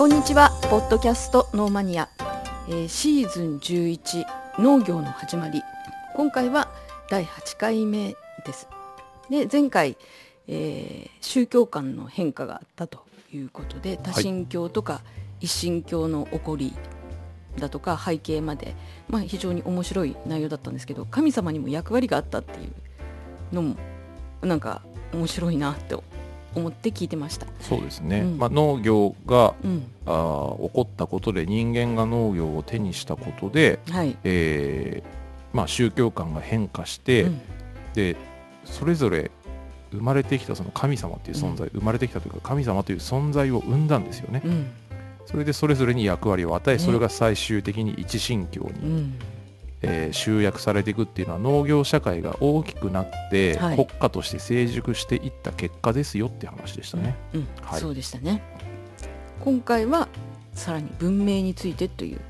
こんにちは、ポッドキャストノーマニア、シーズン11農業の始まり、今回は第8回目です。で、前回、宗教観の変化があったということで、多神教とか一神教の起こりだとか背景まで、非常に面白い内容だったんですけど、神様にも役割があったっていうのもなんか面白いなって思って聞いてました。そうですね、農業が、起こったことで、人間が農業を手にしたことで、宗教観が変化して、でそれぞれ生まれてきたその神様という存在、生まれてきたというか神様という存在を生んだんですよね、それでそれぞれに役割を与え、それが最終的に一神教に、集約されていくっていうのは、農業社会が大きくなって、国家として成熟していった結果ですよって話でしたね。そうでしたね。今回はさらに文明についてという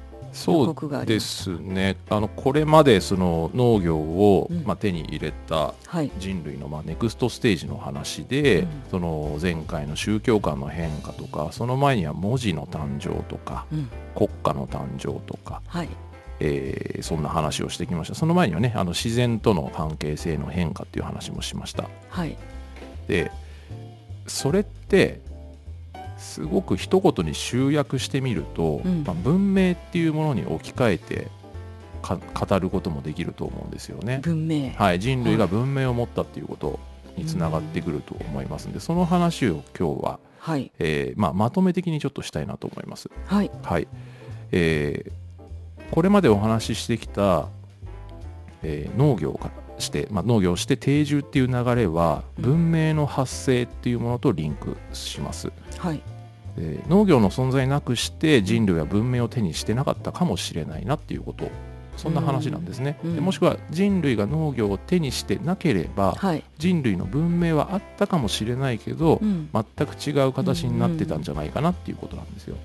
報告があります。そうですね、これまでその農業を、手に入れた人類の、ネクストステージの話で、その前回の宗教観の変化とか、その前には文字の誕生とか、国家の誕生とか、そんな話をしてきました。その前にはね、自然との関係性の変化っていう話もしました、でそれってすごく一言に集約してみると、文明っていうものに置き換えて語ることもできると思うんですよね。文明、人類が文明を持ったっていうことにつながってくると思いますので、その話を今日は、まとめ的にちょっとしたいなと思います。これまでお話ししてきた、農業からして、農業をして定住っていう流れは文明の発生っていうものとリンクします、農業の存在なくして人類は文明を手にしてなかったかもしれないなっていうこと、そんな話なんですね。でもしくは人類が農業を手にしてなければ、人類の文明はあったかもしれないけど、全く違う形になってたんじゃないかなっていうことなんですよ。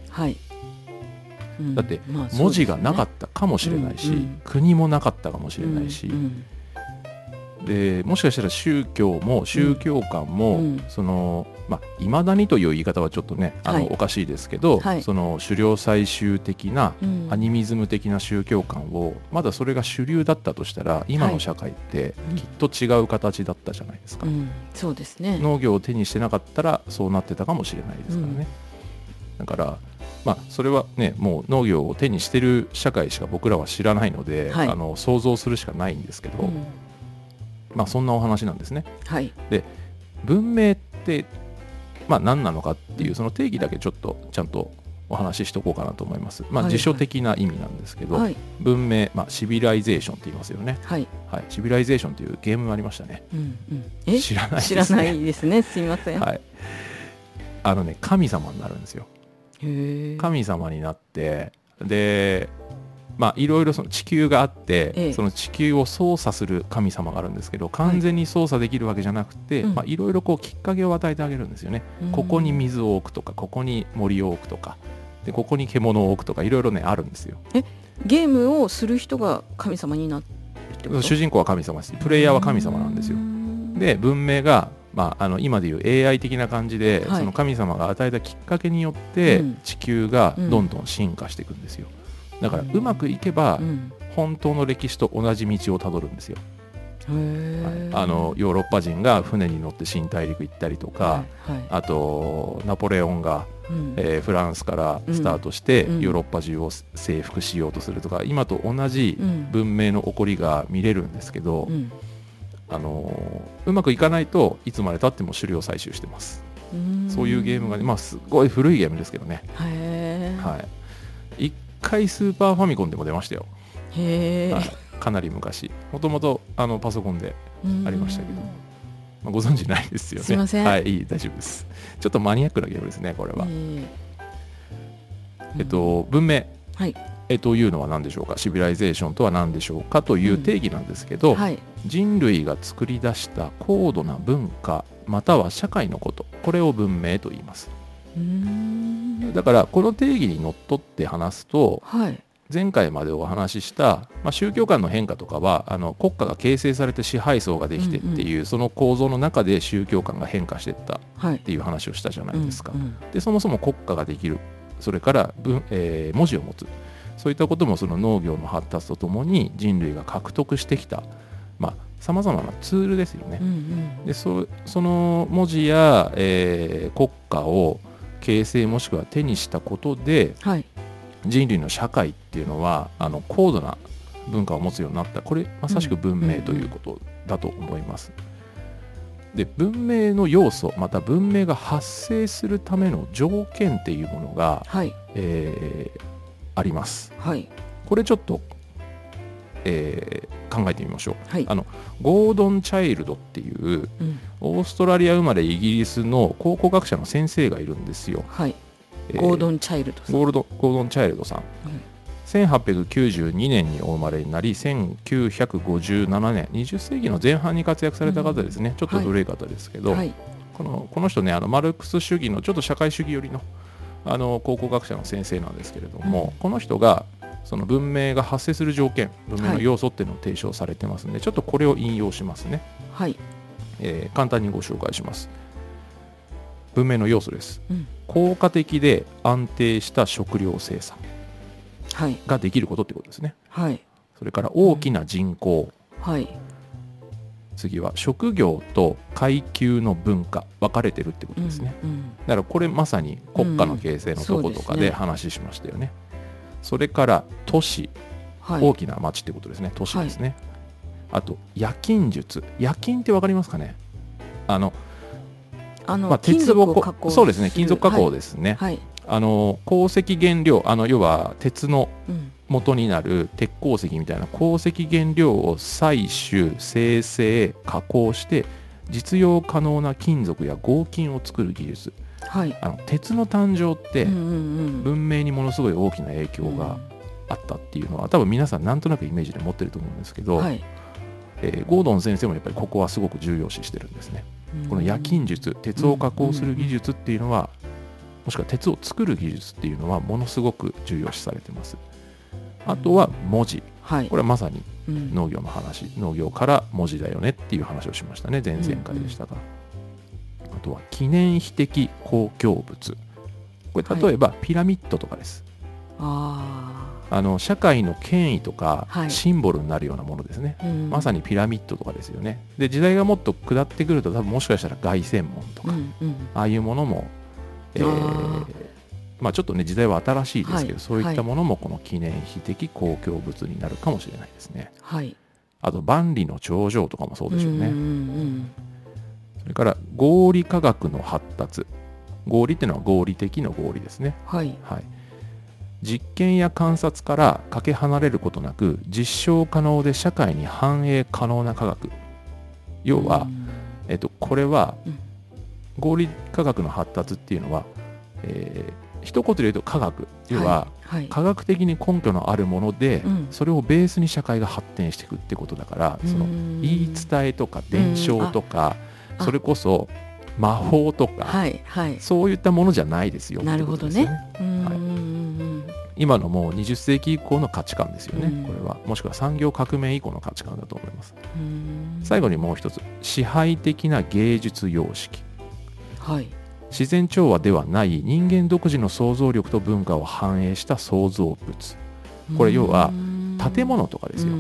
だって文字がなかったかもしれないし、国もなかったかもしれないし、でもしかしたら宗教も宗教観も、そのいまだにという言い方はちょっとね、おかしいですけど、その狩猟採集的な、アニミズム的な宗教観を、まだそれが主流だったとしたら、今の社会ってきっと違う形だったじゃないですか、そうですね。農業を手にしてなかったらそうなってたかもしれないですからね、だからそれはね、もう農業を手にしてる社会しか僕らは知らないので、想像するしかないんですけど、そんなお話なんですね。で、文明って、何なのかっていう、その定義だけちょっとちゃんとお話ししておこうかなと思います。辞書的な意味なんですけど、文明、シビライゼーションって言いますよね。シビライゼーションというゲームがありましたね。知らないですね。知らないですね。すみません。神様になるんですよ。神様になって、でいろいろその地球があって、その地球を操作する神様があるんですけど、完全に操作できるわけじゃなくて、いろいろこうきっかけを与えてあげるんですよね、ここに水を置くとか、ここに森を置くとか、でここに獣を置くとか、いろいろねあるんですよ。ゲームをする人が神様になってってこと？主人公は神様です。プレイヤーは神様なんですよ。で文明が今でいう AI 的な感じで、その神様が与えたきっかけによって地球がどんどん進化していくんですよ。だからうまくいけば本当の歴史と同じ道をたどるんですよ。ヨーロッパ人が船に乗って新大陸行ったりとか、あとナポレオンが、フランスからスタートしてヨーロッパ中を征服しようとするとか、今と同じ文明の起こりが見れるんですけど、うまくいかないといつまでたっても狩猟採集してます。そういうゲームが、すごい古いゲームですけどね。一回スーパーファミコンでも出ましたよ。かなり昔、もともとパソコンでありましたけど、ご存知ないですよね。すいません。大丈夫です。ちょっとマニアックなゲームですね、これは。文明、というのは何でしょうか、シビライゼーションとは何でしょうかという定義なんですけど、人類が作り出した高度な文化または社会のこと、これを文明と言います。だからこの定義にのっとって話すと、前回までお話しした、宗教観の変化とかは国家が形成されて支配層ができてっていう、その構造の中で宗教観が変化していったっていう話をしたじゃないですか。でそもそも国家ができるそれから文字を持つ、そういったこともその農業の発達とともに人類が獲得してきたさまざまなツールですよね、うんうん、で その文字や、国家を形成もしくは手にしたことで、はい、人類の社会っていうのは高度な文化を持つようになった。これまさしく文明ということだと思います、うんうんうん、で文明の要素また文明が発生するための条件っていうものが、はいあります、はい、これちょっと、考えてみましょう、はい、ゴードン・チャイルドっていう、うん、オーストラリア生まれイギリスの考古学者の先生がいるんですよ、はいゴードン・チャイルドさんゴードン・チャイルドさん、うん1892年にお生まれになり1957年20世紀の前半に活躍された方ですね、うん、ちょっと古い方ですけど、はい、この人ねマルクス主義のちょっと社会主義寄りの、考古学者の先生なんですけれども、うん、この人がその文明が発生する条件文明の要素っていうのを提唱されてますので、はい、ちょっとこれを引用しますね、はい簡単にご紹介します。文明の要素です、うん、効果的で安定した食料生産ができることってことですね、はい、それから大きな人口、うんはい、次は職業と階級の文化分かれてるってことですね、うんうん、だからこれまさに国家の形成のとことかで話しましたよね、うんうん、それから都市、はい、大きな町ってことですね都市ですね、はい、あと冶金術冶金って分かりますかね金属を加工そうですね金属加工ですね、はいはい鉱石原料要は鉄の元になる鉄鉱石みたいな鉱石原料を採取生成加工して実用可能な金属や合金を作る技術、はい、鉄の誕生って文明にものすごい大きな影響があったっていうのは多分皆さんなんとなくイメージで持ってると思うんですけど、はいゴードン先生もやっぱりここはすごく重要視してるんですね、うんうん、この冶金術鉄を加工する技術っていうのは、うんうんうんもしくは鉄を作る技術っていうのはものすごく重要視されてます。あとは文字、うんはい、これはまさに農業の話、うん、農業から文字だよねっていう話をしましたね前々回でしたが、うんうん、あとは記念碑的公共物これ例えばピラミッドとかです、はい、社会の権威とかシンボルになるようなものですね、はい、まさにピラミッドとかですよね。で時代がもっと下ってくると多分もしかしたら凱旋門とか、うんうん、ああいうものもちょっとね時代は新しいですけど、はい、そういったものもこの記念碑的公共物になるかもしれないですね、はい、あと万里の長城とかもそうでしょうね。うんうん、うん、それから合理科学の発達合理っていうのは合理的の合理ですね、はいはい、実験や観察からかけ離れることなく実証可能で社会に反映可能な科学要は、これは、うん合理科学の発達っていうのは、一言で言うと科学要は、はいはい、科学的に根拠のあるもので、うん、それをベースに社会が発展していくってことだからその言い伝えとか伝承とかそれこそ魔法とか、はいはい、そういったものじゃないですよってことですね。なるほどね、はい、今のもう20世紀以降の価値観ですよね、うん、これはもしくは産業革命以降の価値観だと思います、うん、最後にもう一つ支配的な芸術様式はい、自然調和ではない人間独自の想像力と文化を反映した創造物これ要は建物とかですよ。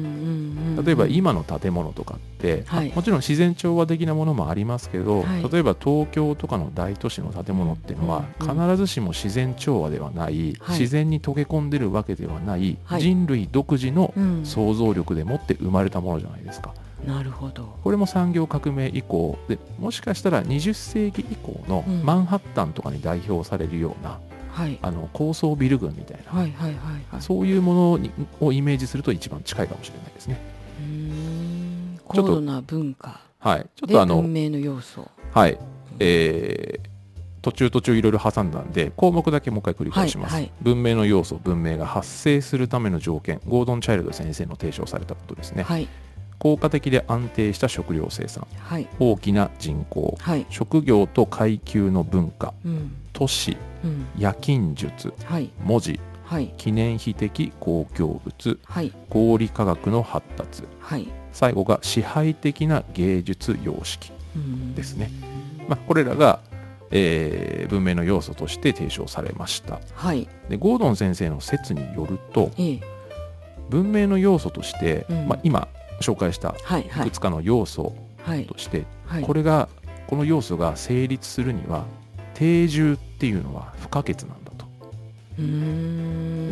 例えば今の建物とかって、はい、もちろん自然調和的なものもありますけど、はい、例えば東京とかの大都市の建物っていうのは、うんうん、必ずしも自然調和ではない、はい、自然に溶け込んでるわけではない、はい、人類独自の想像力でもって生まれたものじゃないですか。なるほど。これも産業革命以降でもしかしたら20世紀以降のマンハッタンとかに代表されるような、うん、高層ビル群みたいな、はいはいはいはい、そういうものをイメージすると一番近いかもしれないですね。うーん高度な文化で文明の要素、はい途中いろいろ挟んだんで項目だけもう一回繰り返します、はいはい、文明の要素文明が発生するための条件ゴードン・チャイルド先生の提唱されたことですね、はい効果的で安定した食料生産、はい、大きな人口、はい、職業と階級の文化、うん、都市、うん、冶金術、はい、文字、はい、記念碑的公共物、はい、合理科学の発達、はい、最後が支配的な芸術様式ですね、まあ、これらが、文明の要素として提唱されました、はい、でゴードン先生の説によると、文明の要素として、今紹介したいくつかの要素として、この要素が成立するには定住っていうのは不可欠なんだと。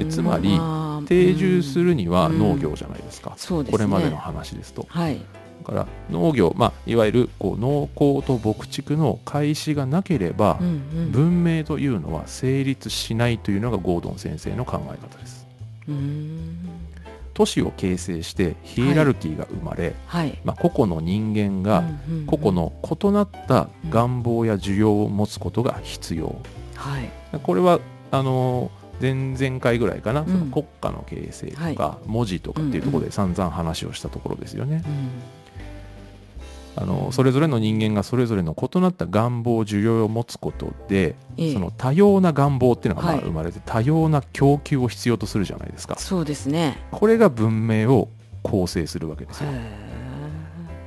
でつまり定住するには農業じゃないですか、そうですね、これまでの話ですと、だから農業、いわゆるこう農耕と牧畜の開始がなければ、文明というのは成立しないというのがゴードン先生の考え方です。都市を形成してヒエラルキーが生まれ、個々の人間が個々の異なった願望や需要を持つことが必要、これは前々回ぐらいかな、その国家の形成とか文字とかっていうところで散々話をしたところですよね、それぞれの人間がそれぞれの異なった願望需要を持つことで、その多様な願望っていうのが生まれて、多様な供給を必要とするじゃないですか。そうですね。これが文明を構成するわけですよ。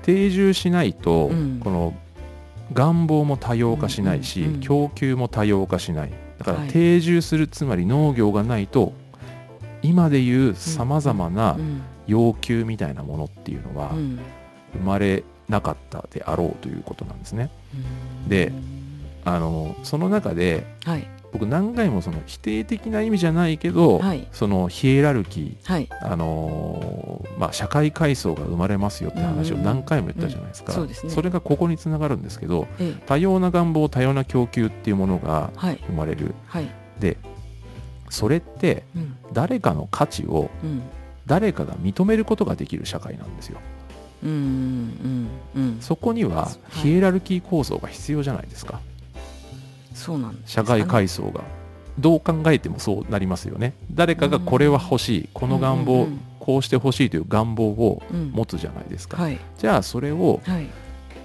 定住しないと、この願望も多様化しないし、供給も多様化しない。だから定住する、つまり農業がないと今でいうさまざまな要求みたいなものっていうのは生まれなかったであろうということなんですね。で、その中で、僕何回もその否定的な意味じゃないけど、そのヒエラルキー、社会階層が生まれますよって話を何回も言ったじゃないですか、それがここにつながるんですけど、多様な願望多様な供給っていうものが生まれる、でそれって誰かの価値を誰かが認めることができる社会なんですよ。そこにはヒエラルキー構造が必要じゃないですか。そうなんです。社会階層がどう考えてもそうなりますよね。誰かがこれは欲しい、この願望、こうして欲しいという願望を持つじゃないですか、じゃあそれを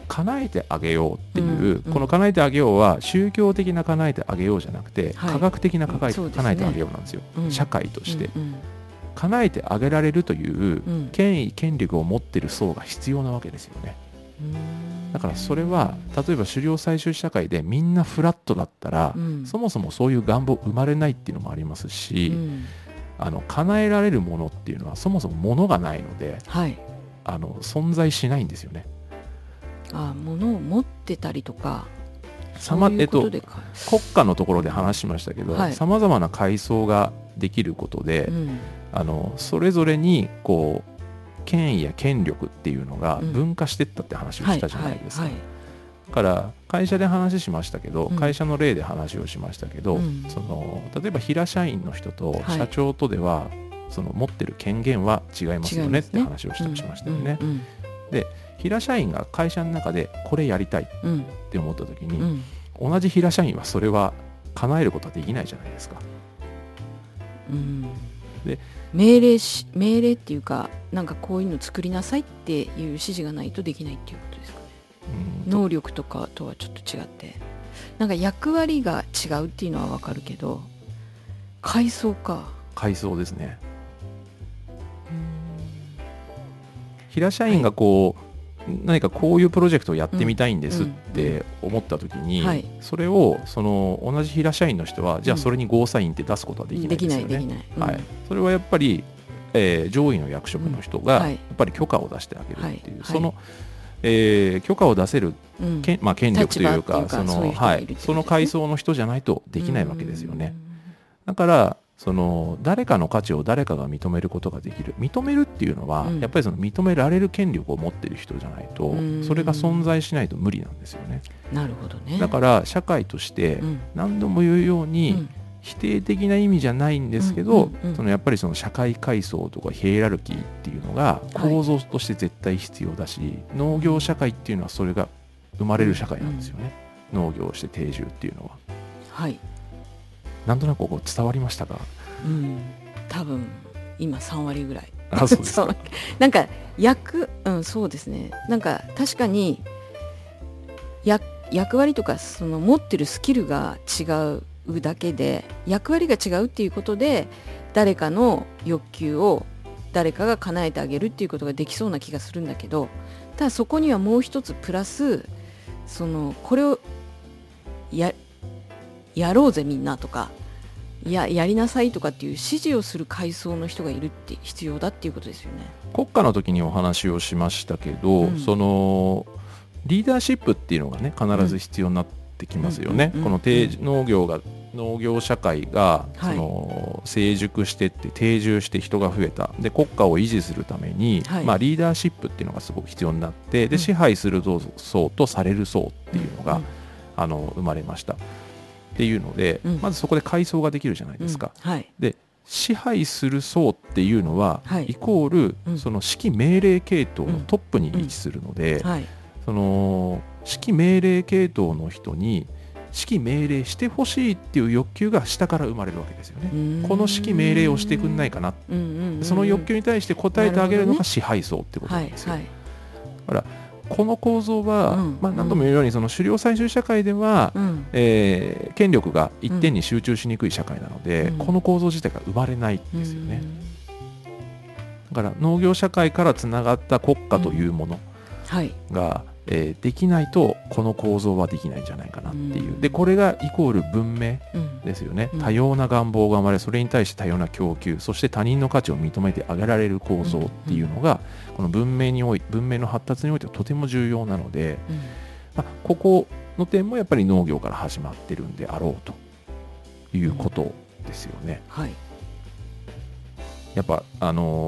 叶えてあげようっていう、この叶えてあげようは宗教的な叶えてあげようじゃなくて、科学的な叶えてあげようなんですよ、社会として、叶えてあげられるという権威権力を持っている層が必要なわけですよね。だからそれは例えば狩猟採集社会でみんなフラットだったら、そもそもそういう願望生まれないっていうのもありますし、叶えられるものっていうのはそもそも物がないので、存在しないんですよね。物を持ってたりとか国家のところで話しましたけど、さまざまな階層ができることで、それぞれにこう権威や権力っていうのが分化していったって話をしたじゃないですか。だから会社で話しましたけど、会社の例で話をしましたけど、その例えば平社員の人と社長とでは、その持ってる権限は違いますよねって話をしましたよね。で平社員が会社の中でこれやりたいって思った時に、同じ平社員はそれは叶えることはできないじゃないですか。で命令っていうか、なんかこういうの作りなさいっていう指示がないとできないっていうことですかね。能力とかとはちょっと違って、なんか役割が違うっていうのは分かるけど、階層か。階層ですね。平社員がこう、何かこういうプロジェクトをやってみたいんですって思った時に、それをその同じ平社員の人は、じゃあそれにゴーサインって出すことはできないですよね。できない、それはやっぱり、上位の役職の人がやっぱり許可を出してあげるっていう、その、許可を出せる、権力というか、その階層の人じゃないとできないわけですよね。だからその誰かの価値を誰かが認めることができる。認めるっていうのは、やっぱりその認められる権力を持っている人じゃないと、それが存在しないと無理なんですよね。なるほどね。だから社会として何度も言うように、否定的な意味じゃないんですけど、そのやっぱりその社会階層とかヒエラルキーっていうのが構造として絶対必要だし、農業社会っていうのはそれが生まれる社会なんですよね、農業をして定住っていうのは。なんとなくここ伝わりましたか？多分今3割ぐらい。そうですか。なんかそうですね。なんか確かに役割とか、その持ってるスキルが違うだけで、役割が違うっていうことで誰かの欲求を誰かが叶えてあげるっていうことができそうな気がするんだけど、ただそこにはもう一つプラス、そのこれをやろうぜみんなとか、やりなさいとかっていう指示をする階層の人がいるって必要だっていうことですよね。国家の時にお話をしましたけど、うん、そのリーダーシップっていうのがね必ず必要になってきますよね、うん、この農業社会がその成熟してって定住して人が増えたで国家を維持するために、はい、まあ、リーダーシップっていうのがすごく必要になってで支配する層とされる層っていうのが、うん、生まれましたっていうので、うん、まずそこで階層ができるじゃないですか、うん、はい、で支配する層っていうのは、はい、イコール、うん、その指揮命令系統のトップに位置するので、うんうん、はい、その指揮命令系統の人に指揮命令してほしいっていう欲求が下から生まれるわけですよね。この指揮命令をしてくんないかな、うんうんうん、その欲求に対して応えてあげるのが支配層ってことなんですよ、ね、はいはい、だからこの構造は、うん、まあ、何度も言うようにその狩猟採集社会では、うん、権力が一点に集中しにくい社会なので、うん、この構造自体が生まれないんですよね、うん、だから農業社会からつながった国家というものが、うん、はい、できないとこの構造はできないんじゃないかなっていう、うん、でこれがイコール文明ですよね、うん、多様な願望が生まれそれに対して多様な供給そして他人の価値を認めてあげられる構造っていうのが、うん、この文明の発達においてはとても重要なので、うん、まあ、ここの点もやっぱり農業から始まってるんであろうということですよね、うん、はい、やっぱ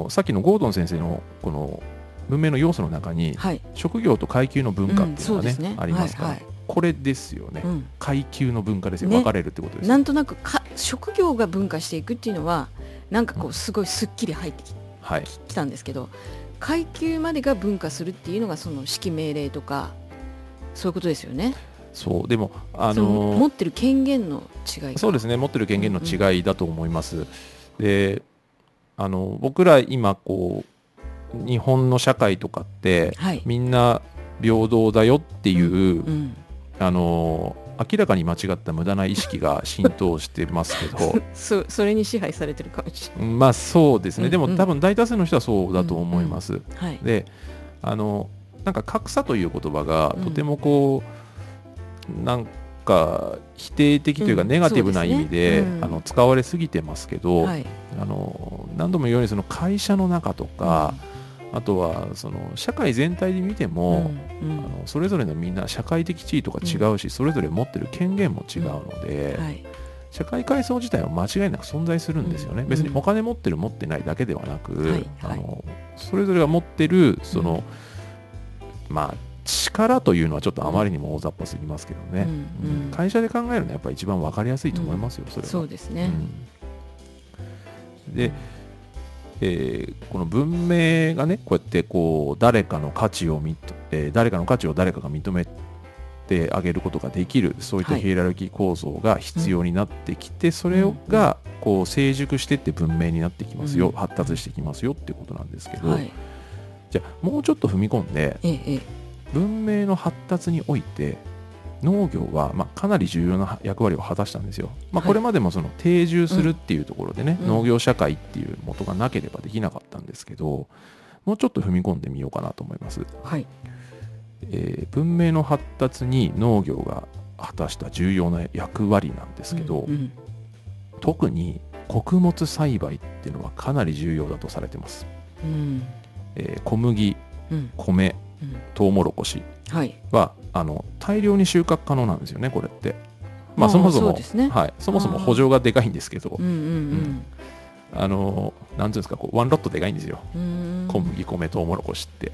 さっきのゴードン先生のこの文明の要素の中に、はい、職業と階級の文化っていうのがね、うん、ね、ありますから、はいはい、これですよね、うん、階級の文化ですよ、ね、分かれるってことです、ね、なんとなく職業が分化していくっていうのはなんかこうすごいすっきり入って きたんですけど、階級までが分化するっていうのがその指揮命令とかそういうことですよね。そうでも、持ってる権限の違い、そうですね、持ってる権限の違いだと思います、うんうん、で僕ら今こう日本の社会とかって、はい、みんな平等だよっていう、うんうん、明らかに間違った無駄な意識が浸透してますけどそれに支配されてるかもしれない、まあそうですね、うんうん、でも多分大多数の人はそうだと思います、うんうん、はい、でなんか格差という言葉がとてもこう、うん、なんか否定的というかネガティブな意味で、うん、そうですね、うん、使われすぎてますけど、はい、何度も言うようにその会社の中とか、うん、あとはその社会全体で見ても、うんうん、それぞれのみんな社会的地位とか違うし、うん、それぞれ持ってる権限も違うので、うん、はい、社会階層自体は間違いなく存在するんですよね、うん、別にお金持ってる持ってないだけではなく、うん、それぞれが持ってるその、うん、まあ力というのはちょっとあまりにも大雑把すぎますけどね、うんうん、会社で考えるのはやっぱり一番分かりやすいと思いますよ、うん、それはそうですね、うん、でこの文明がねこうやってこう誰かの価値を誰かが認めてあげることができるそういったヒエラルキー構造が必要になってきて、はい、それがこう成熟してって文明になってきますよ、うん、発達してきますよっていうことなんですけど、はい、じゃあもうちょっと踏み込んで、文明の発達において農業はまあかなり重要な役割を果たしたんですよ、まあ、これまでもその定住するっていうところでね、はい、うん、農業社会っていう元がなければできなかったんですけど、もうちょっと踏み込んでみようかなと思います、はい、文明の発達に農業が果たした重要な役割なんですけど、うんうん、特に穀物栽培っていうのはかなり重要だとされてます、うん、小麦、うん、米、うん、トウモロコシは大量に収穫可能なんですよねこれって、まあ、そもそも圃場がでかいんですけど、うんうんうん、なんていうんですかこうワンロットでかいんですよ、うん、小麦米トウモロコシって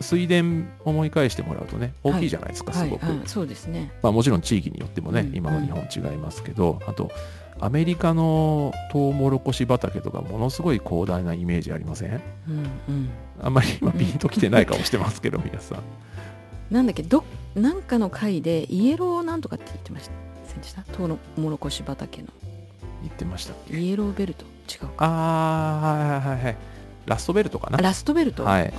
水田思い返してもらうとね大きいじゃないですか、はい、すごく、はいはい、そうですね、まあ、もちろん地域によってもね、うんうん、今は日本違いますけど、あとアメリカのトウモロコシ畑とかものすごい広大なイメージありません？うんうん、あんまり今ピンときてない顔してますけど皆さんなんだっけなんかの回でイエローなんとかって言ってましたトウモロコシ畑の言ってましたっけイエローベルト違うかあはいはいはいラストベルトかなラストベルトはい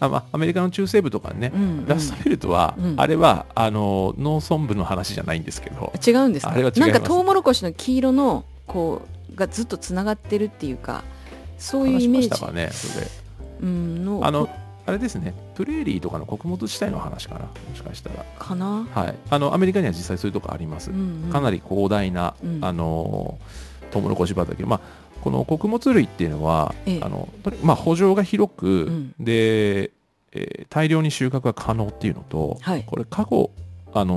まあ、アメリカの中西部とかね、うんうん、ラストベルトは、うん、あれは農村部の話じゃないんですけど違うんですかあれは違いますなんかトウモロコシの黄色のこうがずっとつながってるっていうかそういうイメージ話しましたかねそれうんのあれですね、プレーリーとかの穀物地帯の話かな、もしかしたらかな、はい、アメリカには実際そういうとこあります、うんうん、かなり広大な、うん、トウモロコシ畑、まあ、この穀物類っていうのは、まあ、圃場が広く、うん、で、大量に収穫が可能っていうのと、はい、これ過去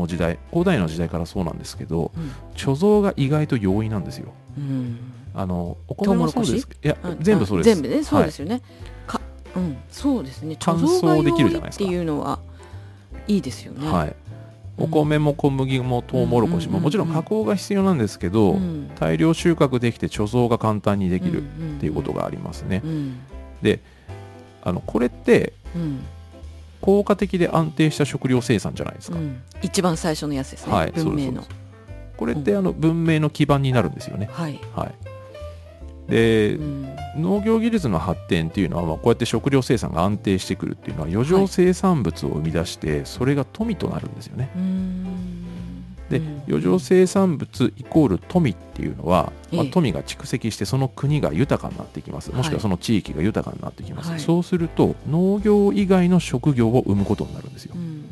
時代、古代の時代からそうなんですけど、うん、貯蔵が意外と容易なんですよ、うん、お米もそうです、いや全部そうです、全部ね、そうですよね、はい、うん、そうですね、貯蔵が容易っていうのはいいですよね、はい、お米も小麦もトウモロコシも、うん、もちろん加工が必要なんですけど、うん、大量収穫できて貯蔵が簡単にできるっていうことがありますね、うんうんうん、でこれって、うん、効果的で安定した食料生産じゃないですか、うん、一番最初のやつですね、はい、文明のこれって文明の基盤になるんですよね、うん、はい、はいで、うん、農業技術の発展っていうのは、まあ、こうやって食料生産が安定してくるっていうのは余剰生産物を生み出して、はい、それが富となるんですよね、うんで、うん、余剰生産物イコール富っていうのは、まあ、富が蓄積してその国が豊かになってきます、もしくはその地域が豊かになってきます、はい、そうすると農業以外の職業を生むことになるんですよ、うん、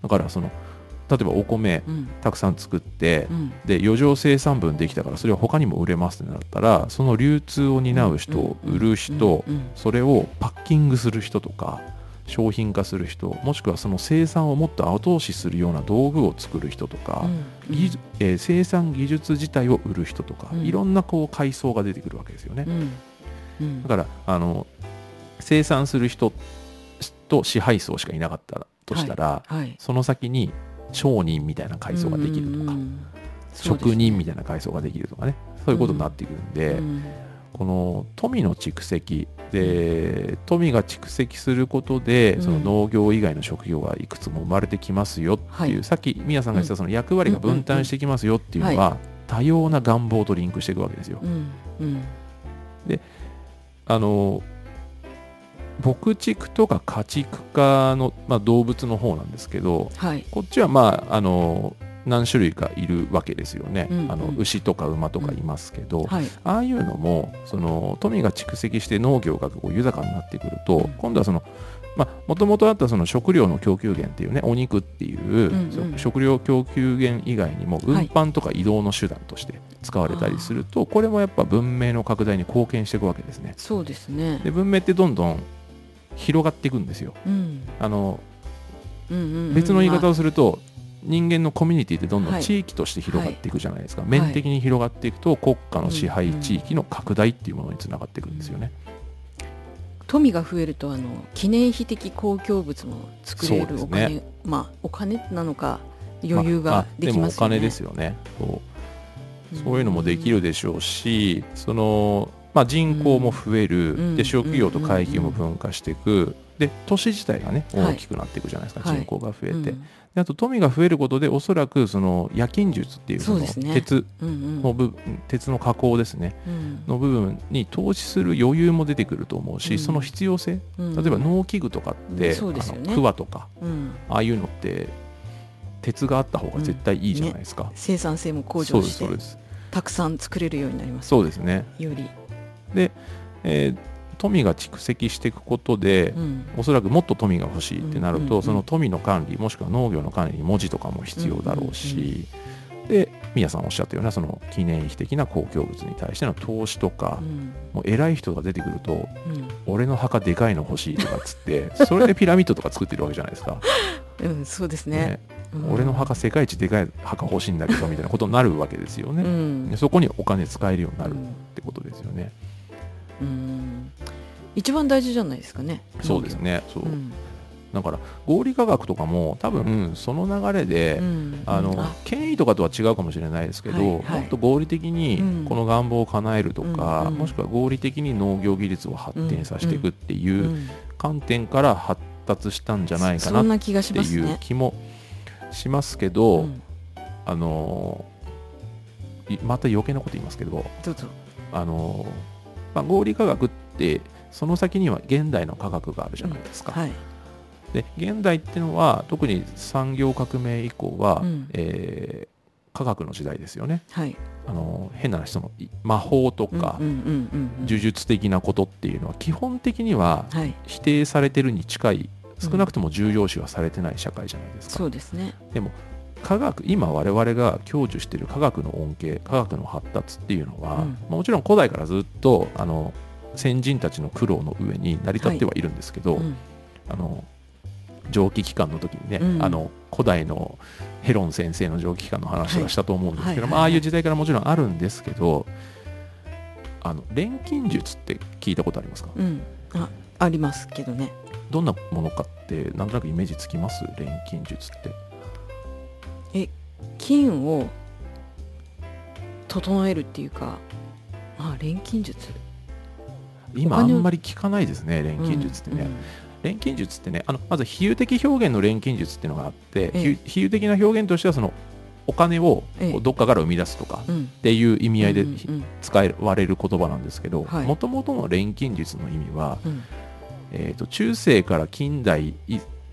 だから例えばお米たくさん作って、うん、で余剰生産分できたからそれは他にも売れますってなったら、その流通を担う人、売る人、それをパッキングする人とか商品化する人、もしくはその生産をもっと後押しするような道具を作る人とか、うんうん生産技術自体を売る人とか、いろんなこう階層が出てくるわけですよね、うんうん、だから生産する人と支配層しかいなかったとしたら、はいはい、その先に商人みたいな階層ができるとか、うんそうですね、職人みたいな階層ができるとかね、そういうことになってくるんで、うん、この富の蓄積で富が蓄積することで、うん、その農業以外の職業がいくつも生まれてきますよっていう、はい、さっき宮さんが言ったその役割が分担してきますよっていうのは、うんうんうん、多様な願望とリンクしていくわけですよ、うんうん、で牧畜とか家畜化の、まあ、動物の方なんですけど、はい、こっちはまあ何種類かいるわけですよね、うんうん、牛とか馬とかいますけど、うんはい、ああいうのも富が蓄積して農業がこう豊かになってくると、うん、今度はもともとあったその食料の供給源っていうね、お肉っていう、うんうん、食料供給源以外にも運搬とか移動の手段として使われたりすると、はい、これもやっぱ文明の拡大に貢献していくわけですね。そうですね。で文明ってどんどん広がっていくんですよ、うんうんうんうん、別の言い方をすると、人間のコミュニティってどんどん地域として広がっていくじゃないですか、はい、面的に広がっていくと国家の支配地域の拡大っていうものにつながっていくんですよね、うんうん、富が増えると記念碑的公共物も作れるお金、ね、まあお金なのか余裕ができますよね、まあ、でもお金ですよね、そういうのもできるでしょうし、まあ、人口も増える、うん、で職業と階級も分化していく、うんうんうん、で都市自体が、ね、大きくなっていくじゃないですか、はい、人口が増えて、はいうん、であと富が増えることでおそらく冶金術っていうね、鉄の加工ですね、うん、の部分に投資する余裕も出てくると思うし、うん、その必要性、うん、例えば農機具とかって、うんそうですよね、桑とか、うん、ああいうのって鉄があった方が絶対いいじゃないですか、うんね、生産性も向上してたくさん作れるようになります、ね、そうですねよりで富が蓄積していくことで、うん、おそらくもっと富が欲しいってなると、うんうんうん、その富の管理もしくは農業の管理に文字とかも必要だろうし、うんうんうん、で宮さんおっしゃったようなその記念碑的な公共物に対しての投資とか、うん、もう偉い人が出てくると、うん、俺の墓でかいの欲しいとかっつってそれでピラミッドとか作ってるわけじゃないですか、うん、そうです ね俺の墓世界一でかい墓欲しいんだけどみたいなことになるわけですよね、うん、そこにお金使えるようになるってことですよね、うん、一番大事じゃないですかね。そうですねそう、うん、だから合理化学とかも多分その流れで、うん、権威とかとは違うかもしれないですけど、はいはい、もっと合理的にこの願望を叶えるとか、うん、もしくは合理的に農業技術を発展させていくっていう観点から発達したんじゃないかなっていう気もしますけど、うん、また余計なこと言いますけど、どうぞまあ、合理化学ってその先には現代の科学があるじゃないですか、うんはい、で現代ってのは特に産業革命以降は、うん科学の時代ですよね、はい、変な話その魔法とか呪術的なことっていうのは基本的には否定されてるに近い、少なくとも重要視はされてない社会じゃないですか、うん、そうですね。でも科学、今我々が享受している科学の恩恵、科学の発達っていうのは、うん、まあ、もちろん古代からずっと先人たちの苦労の上に成り立ってはいるんですけど、はい、うん、蒸気機関の時にね、うん、古代のヘロン先生の蒸気機関の話はしたと思うんですけど、はいはいはいはい、ああいう時代からもちろんあるんですけど、錬金術って聞いたことありますか？うん、ありますけどね。どんなものかってなんとなくイメージつきます？錬金術って金を整えるっていうか、錬金術今あんまり聞かないですね。錬金術ってね、うんうん、錬金術ってね、まず比喩的表現の錬金術っていうのがあって、比喩的な表現としてはそのお金をどっかから生み出すとかっていう意味合いで使われる言葉なんですけど、もともとの錬金術の意味は、うん、中世から近代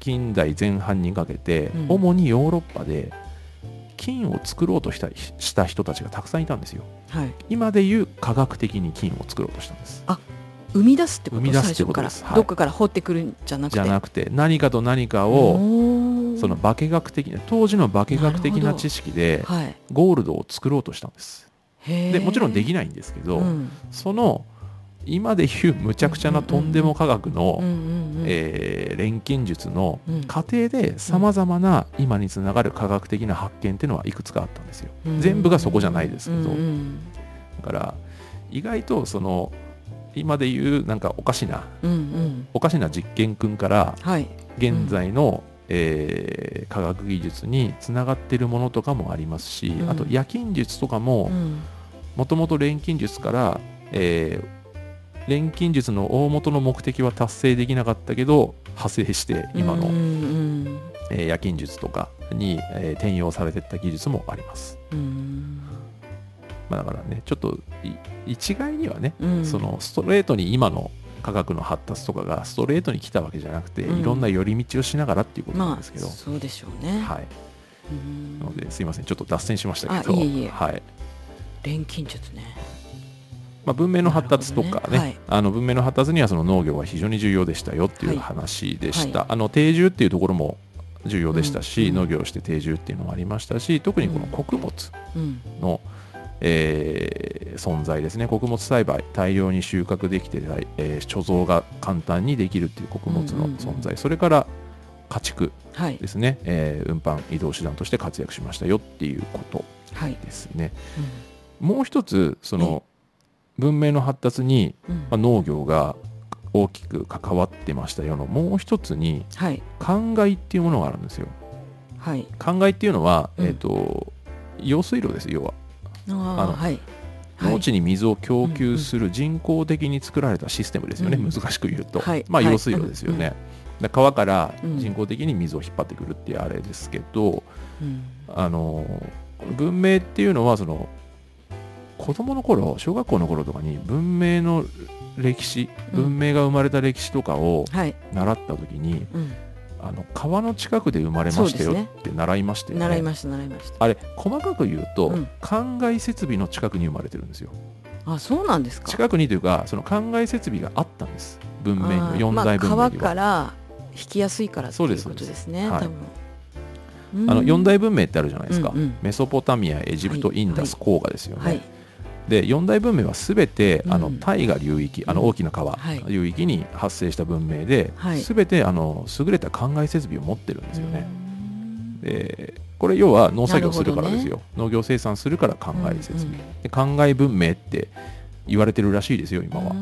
前半にかけて、うん、主にヨーロッパで金を作ろうとした人たちがたくさんいたんですよ、はい、今でいう科学的に金を作ろうとしたんです。生み出すってことです。最初からどっかから掘ってくるんじゃなくて、何かと何かをその化学的な、当時の化学的な知識でゴールドを作ろうとしたんです、はい、でもちろんできないんですけど、うん、その今でいうむちゃくちゃなとんでも科学の錬金術の過程でさまざまな今につながる科学的な発見っていうのはいくつかあったんですよ、うんうん、全部がそこじゃないですけど、うんうん、だから意外とその今でいうなんかおかしな実験君から現在の科学技術につながっているものとかもありますし、あと冶金術とかももともと錬金術から錬金術の大元の目的は達成できなかったけど派生して今の冶金術とかに転用されていった技術もあります。だからね、ちょっと一概にはね、うん、そのストレートに今の科学の発達とかがストレートに来たわけじゃなくて、うん、いろんな寄り道をしながらっていうことなんですけど、まあ、そうでしょうね、はい、うん、なのですいません、ちょっと脱線しましたけど、いえいえ、はい、錬金術ね、まあ、文明の発達とかね、はい、文明の発達にはその農業が非常に重要でしたよっていう話でした、はいはい、定住っていうところも重要でしたし、うん、農業をして定住っていうのもありましたし、特にこの穀物の、うん、存在ですね。穀物栽培、大量に収穫できて、貯蔵が簡単にできるっていう穀物の存在、うんうんうん、それから家畜ですね、はい、運搬移動手段として活躍しましたよっていうことですね、はい、うん、もう一つその文明の発達に、うん、まあ、農業が大きく関わってましたよのもう一つに、はい、灌漑っていうものがあるんですよ、はい、灌漑っていうのは、用水路です。要ははい、農地に水を供給する人工的に作られたシステムですよね、うんうん、難しく言うと、はい、まあ、用水路ですよね、はい、川から人工的に水を引っ張ってくるっていうあれですけど、うん、文明っていうのはその子供の頃、小学校の頃とかに文明の歴史、文明が生まれた歴史とかを習った時に、うん、はい、うん、川の近くで生まれましたよって習いましたよね。あれ細かく言うと、うん、灌漑設備の近くに生まれてるんですよ。あ、そうなんですか。近くにというか、その灌漑設備があったんです、文明の四大文明には、まあ、川から引きやすいからっていうことですね。そうです、そうです、はい、多分四大文明ってあるじゃないですか、うんうん、メソポタミア、エジプト、はい、インダス、黄河ですよね、はい、で四大文明はすべて大河流域、大きな川流域に発生した文明で、すべて優れた灌漑設備を持ってるんですよね。でこれ要は農作業するからですよ、ね、農業生産するから灌漑設備、うんうん、で灌漑文明って言われてるらしいですよ今は。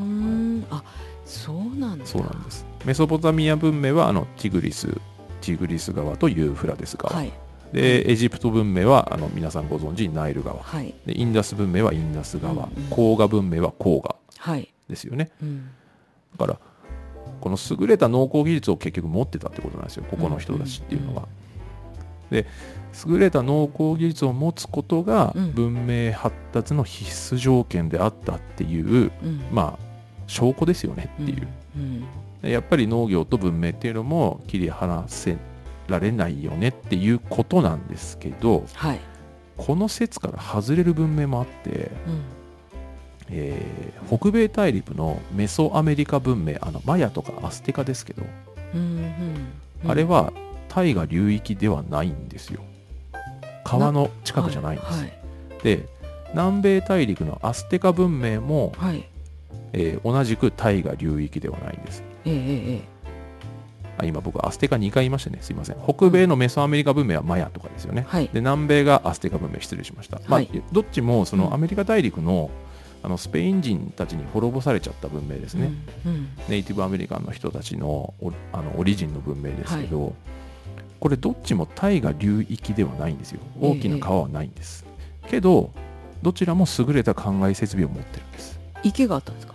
あ、そうなんだ。そうなんです。メソポタミア文明はティグリス川とユーフラテス川、はい、でエジプト文明は皆さんご存知ナイル川、はい、でインダス文明はインダス川、うんうん、黄河文明は黄河、はい、ですよね、うん、だからこの優れた農耕技術を結局持ってたってことなんですよ、ここの人たちっていうのは、うんうんうん、で優れた農耕技術を持つことが文明発達の必須条件であったっていう、うん、まあ証拠ですよねっていう、うんうん、でやっぱり農業と文明っていうのも切り離せられないよねっていうことなんですけど、はい、この説から外れる文明もあって、うん北米大陸のメソアメリカ文明マヤとかアステカですけど、うんうんうん、あれは大河流域ではないんですよ。川の近くじゃないんです、はいはい、で南米大陸のアステカ文明も、はい同じく大河流域ではないんです、今僕アステカ2回言いましたね、すいません。北米のメソアメリカ文明はマヤとかですよね、はい、で南米がアステカ文明、失礼しました、はいまあ、どっちもそのアメリカ大陸の、うん、スペイン人たちに滅ぼされちゃった文明ですね、うんうん、ネイティブアメリカンの人たちの オリジンの文明ですけど、はい、これどっちも大河流域ではないんですよ。大きな川はないんです、けどどちらも優れた灌漑設備を持ってるんです。池があったんですか。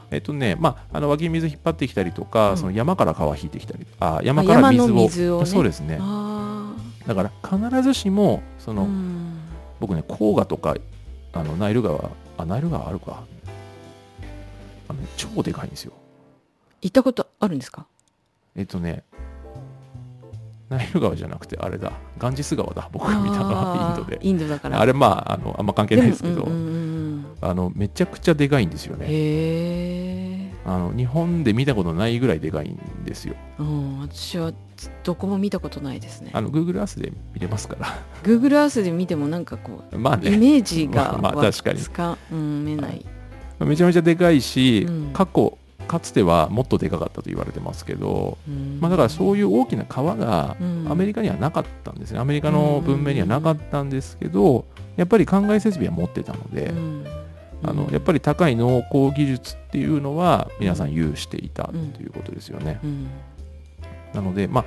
まあ、湧き水引っ張ってきたりとか、うん、その山から川引いてきたり山から水を、水をね、そうですね。あだから必ずしもその僕ね黄河とかナイル川あるか超でかいんですよ。行ったことあるんですか。ナイル川じゃなくてあれだガンジス川だ、僕が見たのはインドでインドだからあれまああんま関係ないですけど、うんうんうんめちゃくちゃでかいんですよね。へ日本で見たことないぐらいでかいんですよ、うん、私はどこも見たことないですね。Google Earth で見れますから。Google Earth で見てもなんかこう、まあね、イメージがつかめない、はい、めちゃめちゃでかいし、うん、かつてはもっとでかかったと言われてますけど、うんまあ、だからそういう大きな川がアメリカにはなかったんですね。アメリカの文明にはなかったんですけど、うん、やっぱり灌漑設備は持ってたので、うんやっぱり高い農耕技術っていうのは皆さん有していたということですよね、うんうん、なので、まあ、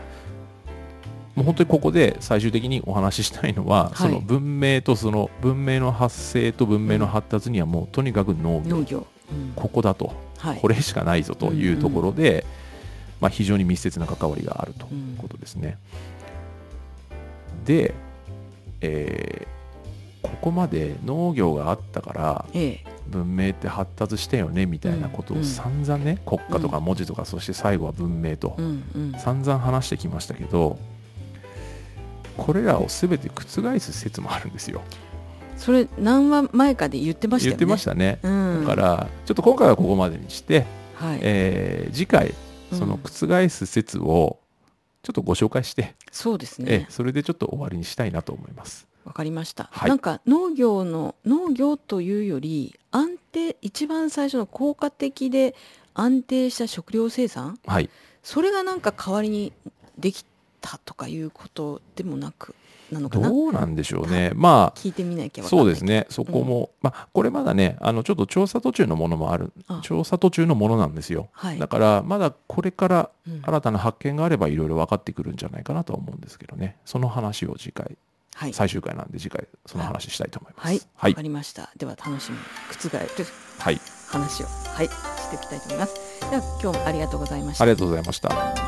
もう本当にここで最終的にお話ししたいのは、はい、その文明とその文明の発生と文明の発達にはもうとにかく農業、うん、ここだと、はい、これしかないぞというところで、うんうんまあ、非常に密接な関わりがあるということですね、うん、で、ここまで農業があったから文明って発達したよねみたいなことを散々ね国家とか文字とかそして最後は文明と散々話してきましたけど、これらを全て覆す説もあるんですよ。それ何話前かで言ってましたよね。言ってましたね。だからちょっと今回はここまでにして次回その覆す説をちょっとご紹介して、そうですねそれでちょっと終わりにしたいなと思います。わかりました、はい、なんか農業というより一番最初の効果的で安定した食料生産、はい、それがなんか代わりにできたとかいうことでもなくなのかな。どうなんでしょうね、まあ、聞いてみなきゃわからない。そうですねそこも、うんまあ、これまだねちょっと調査途中のものもある。調査途中のものなんですよ、はい、だからまだこれから新たな発見があればいろいろ分かってくるんじゃないかなと思うんですけどね。その話を次回、はい、最終回なんで次回その話したいと思います。はい、はい、わかりました。では楽しみに覆る話を、はい、していきたいと思います。では今日もありがとうございました。ありがとうございました。